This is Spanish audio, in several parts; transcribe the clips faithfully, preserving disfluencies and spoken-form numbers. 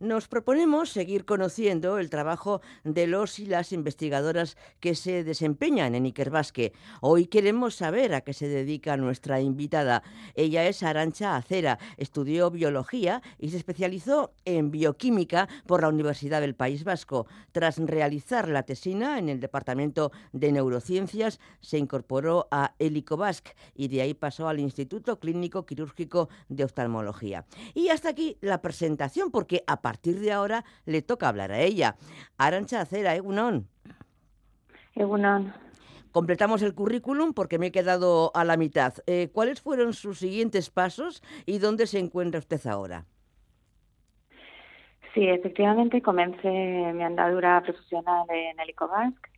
Nos proponemos seguir conociendo el trabajo de los y las investigadoras que se desempeñan en Ikerbasque. Hoy queremos saber a qué se dedica nuestra invitada. Ella es Arantxa Acera, estudió biología y se especializó en bioquímica por la Universidad del País Vasco. Tras realizar la tesina en el Departamento de Neurociencias, se incorporó a Helikobaskue y de ahí pasó al Instituto Clínico Quirúrgico de Oftalmología. Y hasta aquí la presentación, porque a partir de ahora le toca hablar a ella. Arantxa Acera, egunon. Egunon. Completamos el currículum porque me he quedado a la mitad. Eh, ¿Cuáles fueron sus siguientes pasos y dónde se encuentra usted ahora? Sí, efectivamente comencé mi andadura profesional en Helikobaskue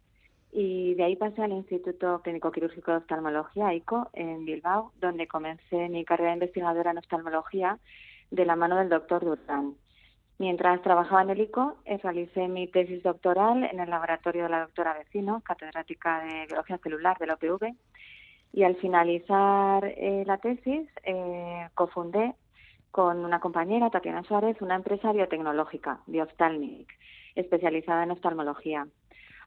y de ahí pasé al Instituto Clínico Quirúrgico de Oftalmología, I C O, en Bilbao, donde comencé mi carrera investigadora en oftalmología de la mano del doctor Durán. Mientras trabajaba en el I C O, realicé mi tesis doctoral en el laboratorio de la doctora Vecino, catedrática de Biología Celular de la U P V, y al finalizar eh, la tesis eh, cofundé con una compañera, Tatiana Suárez, una empresa biotecnológica, Biofthalmik, especializada en oftalmología.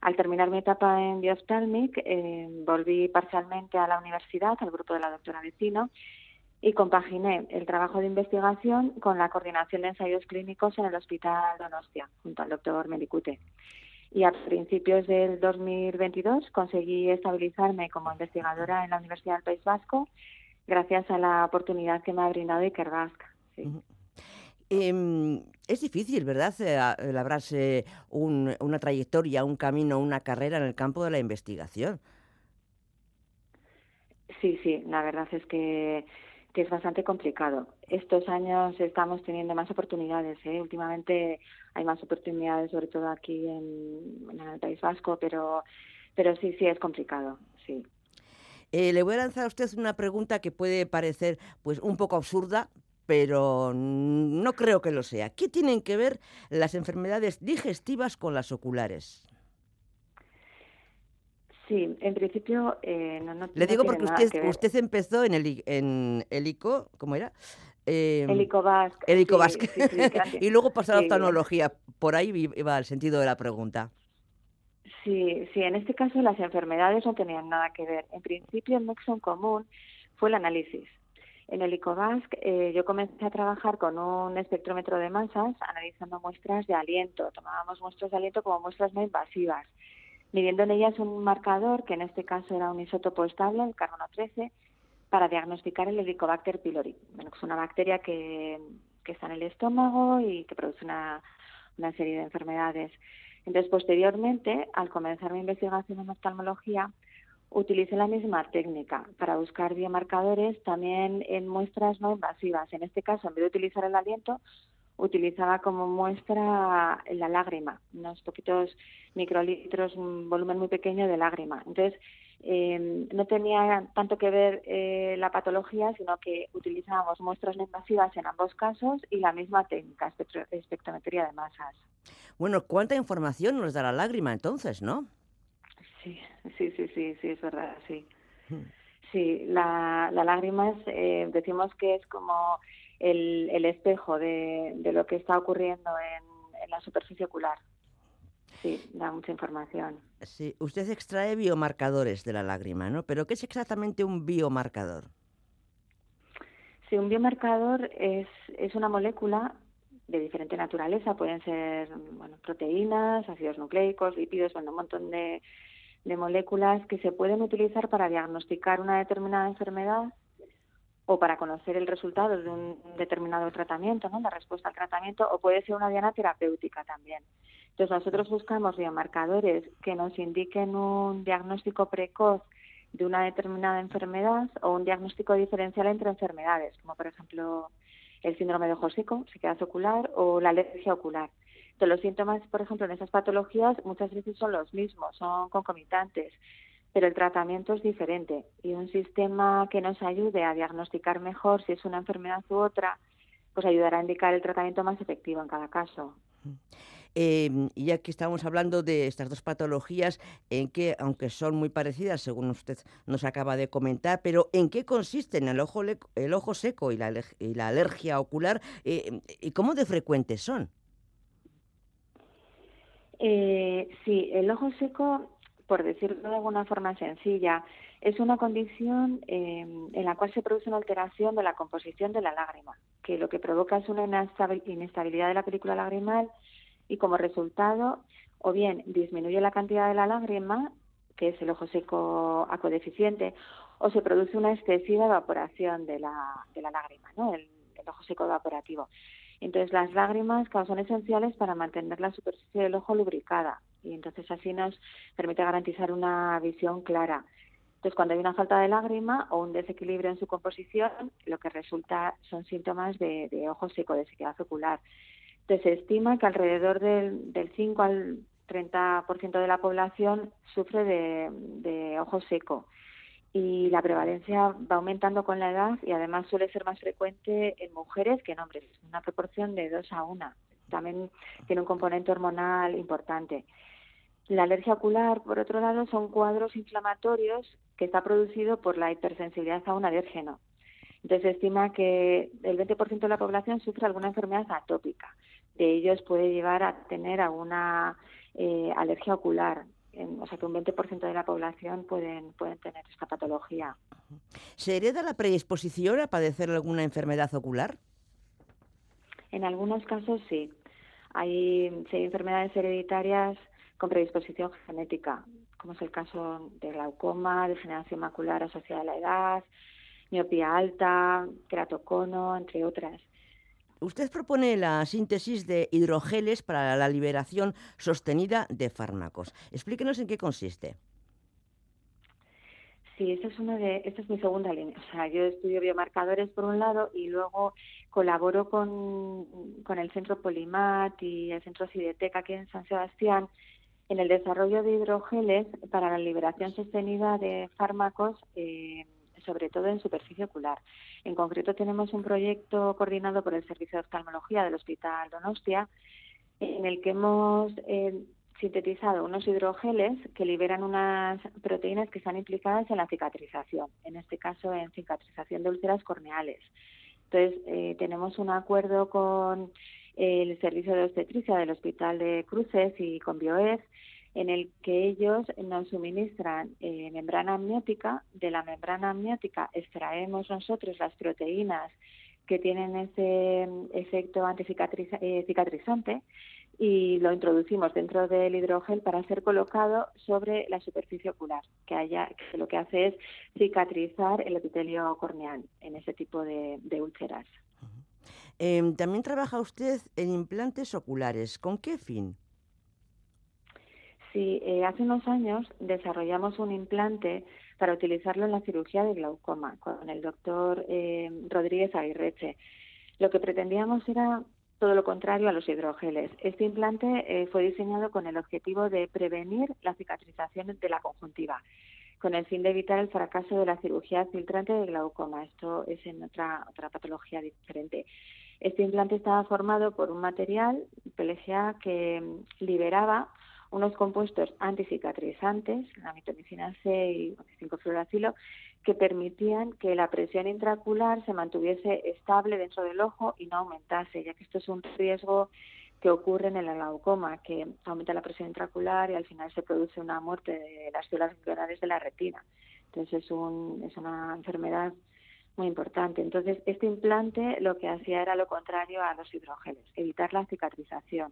Al terminar mi etapa en Biofthalmik, eh, volví parcialmente a la universidad, al grupo de la doctora Vecino, y compaginé el trabajo de investigación con la coordinación de ensayos clínicos en el Hospital Donostia, junto al doctor Melicute. Y a principios del dos mil veintidós conseguí estabilizarme como investigadora en la Universidad del País Vasco gracias a la oportunidad que me ha brindado Ikerbasque. Sí. Uh-huh. Eh, es difícil, ¿verdad?, eh, labrarse un, una trayectoria, un camino, una carrera en el campo de la investigación. Sí, sí, la verdad es que... que es bastante complicado. Estos años estamos teniendo más oportunidades, ¿eh? Últimamente hay más oportunidades, sobre todo aquí en, en el País Vasco, pero, pero sí, sí, es complicado, sí. Eh, le voy a lanzar a usted una pregunta que puede parecer pues un poco absurda, pero no creo que lo sea. ¿Qué tienen que ver las enfermedades digestivas con las oculares? Sí, en principio eh, no, no. Le digo no porque usted, usted empezó en el en el I C O, ¿cómo era? Eh, Helikobaskue. Helikobaskue. Sí, sí, sí, y luego pasó a la sí, oftalmología. Por ahí iba el sentido de la pregunta. Sí, sí. En este caso las enfermedades no tenían nada que ver. En principio el nexo en común fue el análisis. En el Helikobaskue eh, yo comencé a trabajar con un espectrómetro de masas analizando muestras de aliento. Tomábamos muestras de aliento como muestras no invasivas, midiendo en ellas un marcador, que en este caso era un isótopo estable, el carbono trece, para diagnosticar el Helicobacter pylori. Bueno, es una bacteria que, que está en el estómago y que produce una, una serie de enfermedades. Entonces, posteriormente, al comenzar mi investigación en oftalmología, utilicé la misma técnica para buscar biomarcadores también en muestras no invasivas. En este caso, en vez de utilizar el aliento, utilizaba como muestra la lágrima, unos poquitos microlitros, un volumen muy pequeño de lágrima. Entonces, eh, no tenía tanto que ver eh, la patología, sino que utilizábamos muestras no invasivas en ambos casos y la misma técnica, espectro- espectrometría de masas. Bueno, ¿cuánta información nos da la lágrima entonces, no? Sí, sí, sí, sí, sí, es verdad, sí. Sí, la, la lágrima es, eh, decimos que es como... El, el espejo de, de lo que está ocurriendo en, en la superficie ocular. Sí, da mucha información. Sí, usted extrae biomarcadores de la lágrima, ¿no? ¿Pero qué es exactamente un biomarcador? Sí, un biomarcador es, es una molécula de diferente naturaleza. Pueden ser bueno, proteínas, ácidos nucleicos, lípidos, bueno, un montón de, de moléculas que se pueden utilizar para diagnosticar una determinada enfermedad o para conocer el resultado de un determinado tratamiento, ¿no?, la respuesta al tratamiento, o puede ser una diana terapéutica también. Entonces, nosotros buscamos biomarcadores que nos indiquen un diagnóstico precoz de una determinada enfermedad o un diagnóstico diferencial entre enfermedades, como por ejemplo el síndrome de ojo seco, sequedad ocular, o la alergia ocular. Entonces, los síntomas, por ejemplo, en esas patologías muchas veces son los mismos, son concomitantes, pero el tratamiento es diferente, y un sistema que nos ayude a diagnosticar mejor si es una enfermedad u otra, pues ayudará a indicar el tratamiento más efectivo en cada caso. Eh, ya que estamos hablando de estas dos patologías, en que, aunque son muy parecidas, según usted nos acaba de comentar, pero ¿en qué consisten el ojo, le- el ojo seco y la, y la alergia ocular? Eh, ¿Y cómo de frecuentes son? Eh, sí, el ojo seco, por decirlo de alguna forma sencilla, es una condición eh, en la cual se produce una alteración de la composición de la lágrima, que lo que provoca es una inestabilidad de la película lagrimal y como resultado o bien disminuye la cantidad de la lágrima, que es el ojo seco acodeficiente, o se produce una excesiva evaporación de la, de la lágrima, ¿no? El, el ojo seco evaporativo. Entonces, las lágrimas son esenciales para mantener la superficie del ojo lubricada y entonces así nos permite garantizar una visión clara. Entonces, cuando hay una falta de lágrima o un desequilibrio en su composición, lo que resulta son síntomas de, de ojo seco, de sequedad ocular. Entonces, se estima que alrededor del, del cinco al treinta por ciento de la población sufre de, de ojo seco. Y la prevalencia va aumentando con la edad y además suele ser más frecuente en mujeres que en hombres, una proporción de dos a uno. También tiene un componente hormonal importante. La alergia ocular, por otro lado, son cuadros inflamatorios que está producido por la hipersensibilidad a un alérgeno. Entonces se estima que el veinte por ciento de la población sufre alguna enfermedad atópica. De ellos puede llevar a tener alguna eh, alergia ocular. O sea, que un veinte por ciento de la población pueden, pueden tener esta patología. ¿Se hereda la predisposición a padecer alguna enfermedad ocular? En algunos casos sí. Hay, sí, hay enfermedades hereditarias con predisposición genética, como es el caso de glaucoma, degeneración macular asociada a la edad, miopía alta, queratocono, entre otras. Usted propone la síntesis de hidrogeles para la liberación sostenida de fármacos. Explíquenos en qué consiste. Sí, esta es una de, esta es mi segunda línea. O sea, yo estudio biomarcadores por un lado y luego colaboro con, con el Centro Polimat y el Centro CIDETEC aquí en San Sebastián en el desarrollo de hidrogeles para la liberación sostenida de fármacos, eh, sobre todo en superficie ocular. En concreto tenemos un proyecto coordinado por el Servicio de Oftalmología del Hospital Donostia en el que hemos eh, sintetizado unos hidrogeles que liberan unas proteínas que están implicadas en la cicatrización, en este caso en cicatrización de úlceras corneales. Entonces eh, tenemos un acuerdo con el Servicio de Obstetricia del Hospital de Cruces y con BIOEF en el que ellos nos suministran eh, membrana amniótica. De la membrana amniótica extraemos nosotros las proteínas que tienen ese efecto anticicatriz- eh, cicatrizante y lo introducimos dentro del hidrogel para ser colocado sobre la superficie ocular, que, haya, que lo que hace es cicatrizar el epitelio corneal en ese tipo de, de úlceras. Uh-huh. Eh, también trabaja usted en implantes oculares. ¿Con qué fin? Sí, eh, hace unos años desarrollamos un implante para utilizarlo en la cirugía de glaucoma con el doctor eh, Rodríguez Aguirreche. Lo que pretendíamos era todo lo contrario a los hidrogeles. Este implante eh, fue diseñado con el objetivo de prevenir la cicatrización de la conjuntiva, con el fin de evitar el fracaso de la cirugía filtrante de glaucoma. Esto es en otra, otra patología diferente. Este implante estaba formado por un material, P L G A, que liberaba unos compuestos anticicatrizantes, la mitomicina C y cinco fluoracilo, que permitían que la presión intraocular se mantuviese estable dentro del ojo y no aumentase, ya que esto es un riesgo que ocurre en el glaucoma, que aumenta la presión intraocular y al final se produce una muerte de las células ganglionares de la retina. Entonces es, un, es una enfermedad muy importante. Entonces este implante lo que hacía era lo contrario a los hidrogeles, evitar la cicatrización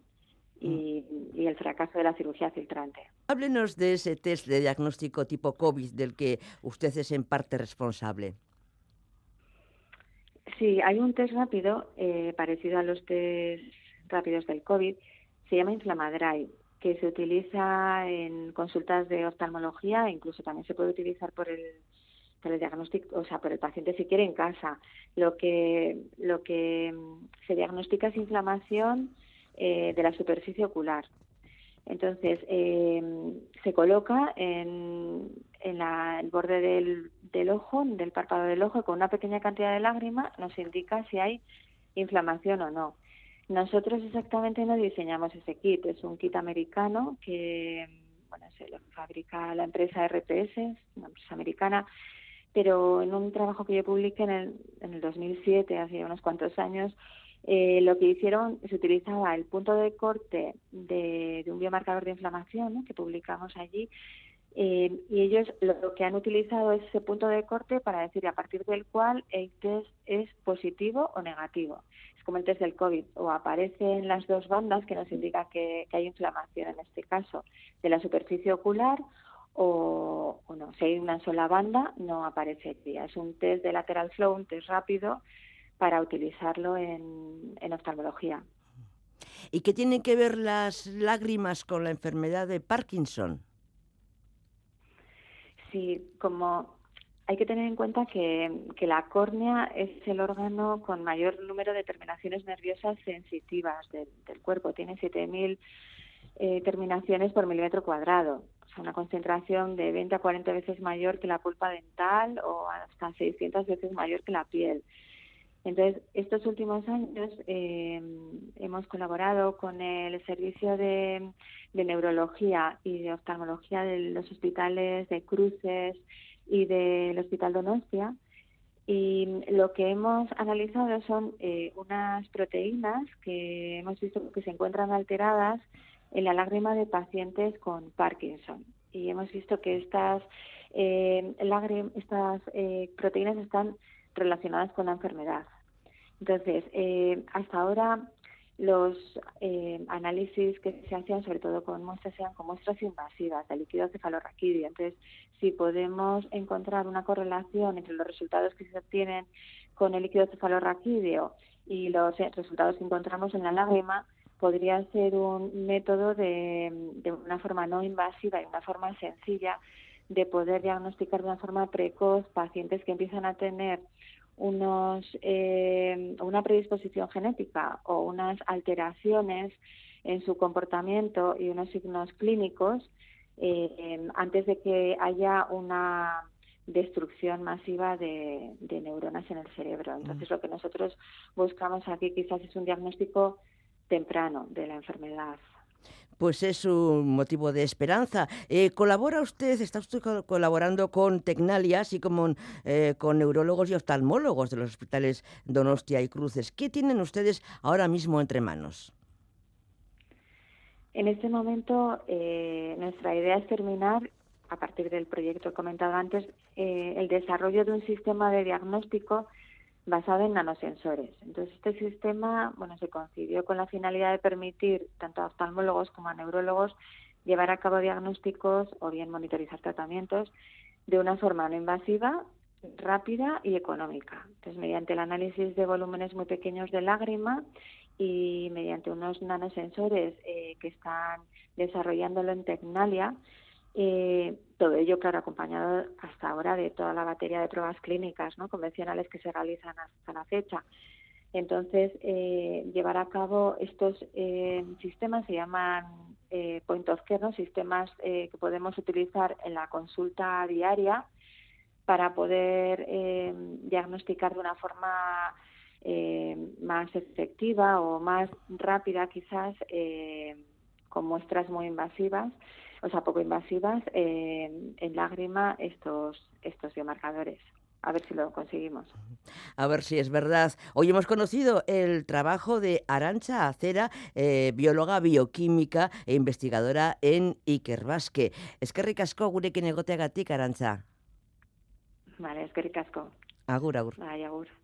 Y, y el fracaso de la cirugía filtrante. Háblenos de ese test de diagnóstico tipo COVID del que usted es en parte responsable. Sí, hay un test rápido, eh, parecido a los test rápidos del COVID, se llama Inflamadry, que se utiliza en consultas de oftalmología, incluso también se puede utilizar por el por el diagnóstico, o sea, por el paciente si quiere en casa. Lo que, lo que se diagnostica es inflamación Eh, de la superficie ocular. Entonces, eh, se coloca en, en la, el borde del, del ojo, del párpado del ojo, y con una pequeña cantidad de lágrima nos indica si hay inflamación o no. Nosotros exactamente no diseñamos ese kit, es un kit americano que bueno, se lo fabrica la empresa R P S, una empresa americana, pero en un trabajo que yo publiqué en el, en el dos mil siete, hace unos cuantos años, Eh, lo que hicieron, se utilizaba el punto de corte de, de un biomarcador de inflamación, ¿no?, que publicamos allí, eh, y ellos lo, lo que han utilizado es ese punto de corte para decir a partir del cual el test es positivo o negativo. Es como el test del COVID, o aparecen las dos bandas que nos indican que, que hay inflamación, en este caso, de la superficie ocular, o, o no, si hay una sola banda, no aparecería. Es un test de lateral flow, un test rápido, para utilizarlo en, en oftalmología. ¿Y qué tienen que ver las lágrimas con la enfermedad de Parkinson? Sí, como hay que tener en cuenta que, que la córnea es el órgano con mayor número de terminaciones nerviosas sensitivas del, del cuerpo. Tiene siete mil eh, terminaciones por milímetro cuadrado. O sea, una concentración de veinte a cuarenta veces mayor que la pulpa dental o hasta seiscientas veces mayor que la piel. Entonces, estos últimos años eh, hemos colaborado con el Servicio de, de Neurología y de Oftalmología de los hospitales de Cruces y del Hospital Donostia, y lo que hemos analizado son eh, unas proteínas que hemos visto que se encuentran alteradas en la lágrima de pacientes con Parkinson. Y hemos visto que estas, eh, lágrim- estas eh, proteínas están relacionadas con la enfermedad. Entonces, eh, hasta ahora los eh, análisis que se hacían, sobre todo con muestras, eran con muestras invasivas de líquido cefalorraquídeo. Entonces, si podemos encontrar una correlación entre los resultados que se obtienen con el líquido cefalorraquídeo y los resultados que encontramos en la lágrima, podría ser un método de, de una forma no invasiva y una forma sencilla de poder diagnosticar de una forma precoz pacientes que empiezan a tener unos eh, una predisposición genética o unas alteraciones en su comportamiento y unos signos clínicos eh, antes de que haya una destrucción masiva de, de neuronas en el cerebro. Entonces, lo que nosotros buscamos aquí quizás es un diagnóstico temprano de la enfermedad. Pues es un motivo de esperanza. Eh, colabora usted, está usted colaborando con Tecnalia, así como eh, con neurólogos y oftalmólogos de los hospitales Donostia y Cruces. ¿Qué tienen ustedes ahora mismo entre manos? En este momento eh, nuestra idea es terminar, a partir del proyecto comentado antes, eh, el desarrollo de un sistema de diagnóstico basado en nanosensores. Entonces, este sistema, bueno, se concibió con la finalidad de permitir tanto a oftalmólogos como a neurólogos llevar a cabo diagnósticos o bien monitorizar tratamientos de una forma no invasiva, rápida y económica. Entonces, mediante el análisis de volúmenes muy pequeños de lágrima y mediante unos nanosensores eh, que están desarrollándolo en Tecnalia. Eh, todo ello, claro, acompañado hasta ahora de toda la batería de pruebas clínicas, ¿no?, convencionales que se realizan hasta la fecha. Entonces, eh, llevar a cabo estos eh, sistemas, se llaman eh, point of care, ¿no?, sistemas eh, que podemos utilizar en la consulta diaria para poder eh, diagnosticar de una forma eh, más efectiva o más rápida, quizás, eh, con muestras muy invasivas, o sea, poco invasivas, eh, en lágrima estos, estos biomarcadores. A ver si lo conseguimos. A ver si es verdad. Hoy hemos conocido el trabajo de Arantxa Acera, eh, bióloga bioquímica e investigadora en Ikerbasque. Eskerrik asko gurekin egoteagatik, Arantxa. Vale, eskerrik asko. Agur, agur. Bai, agur.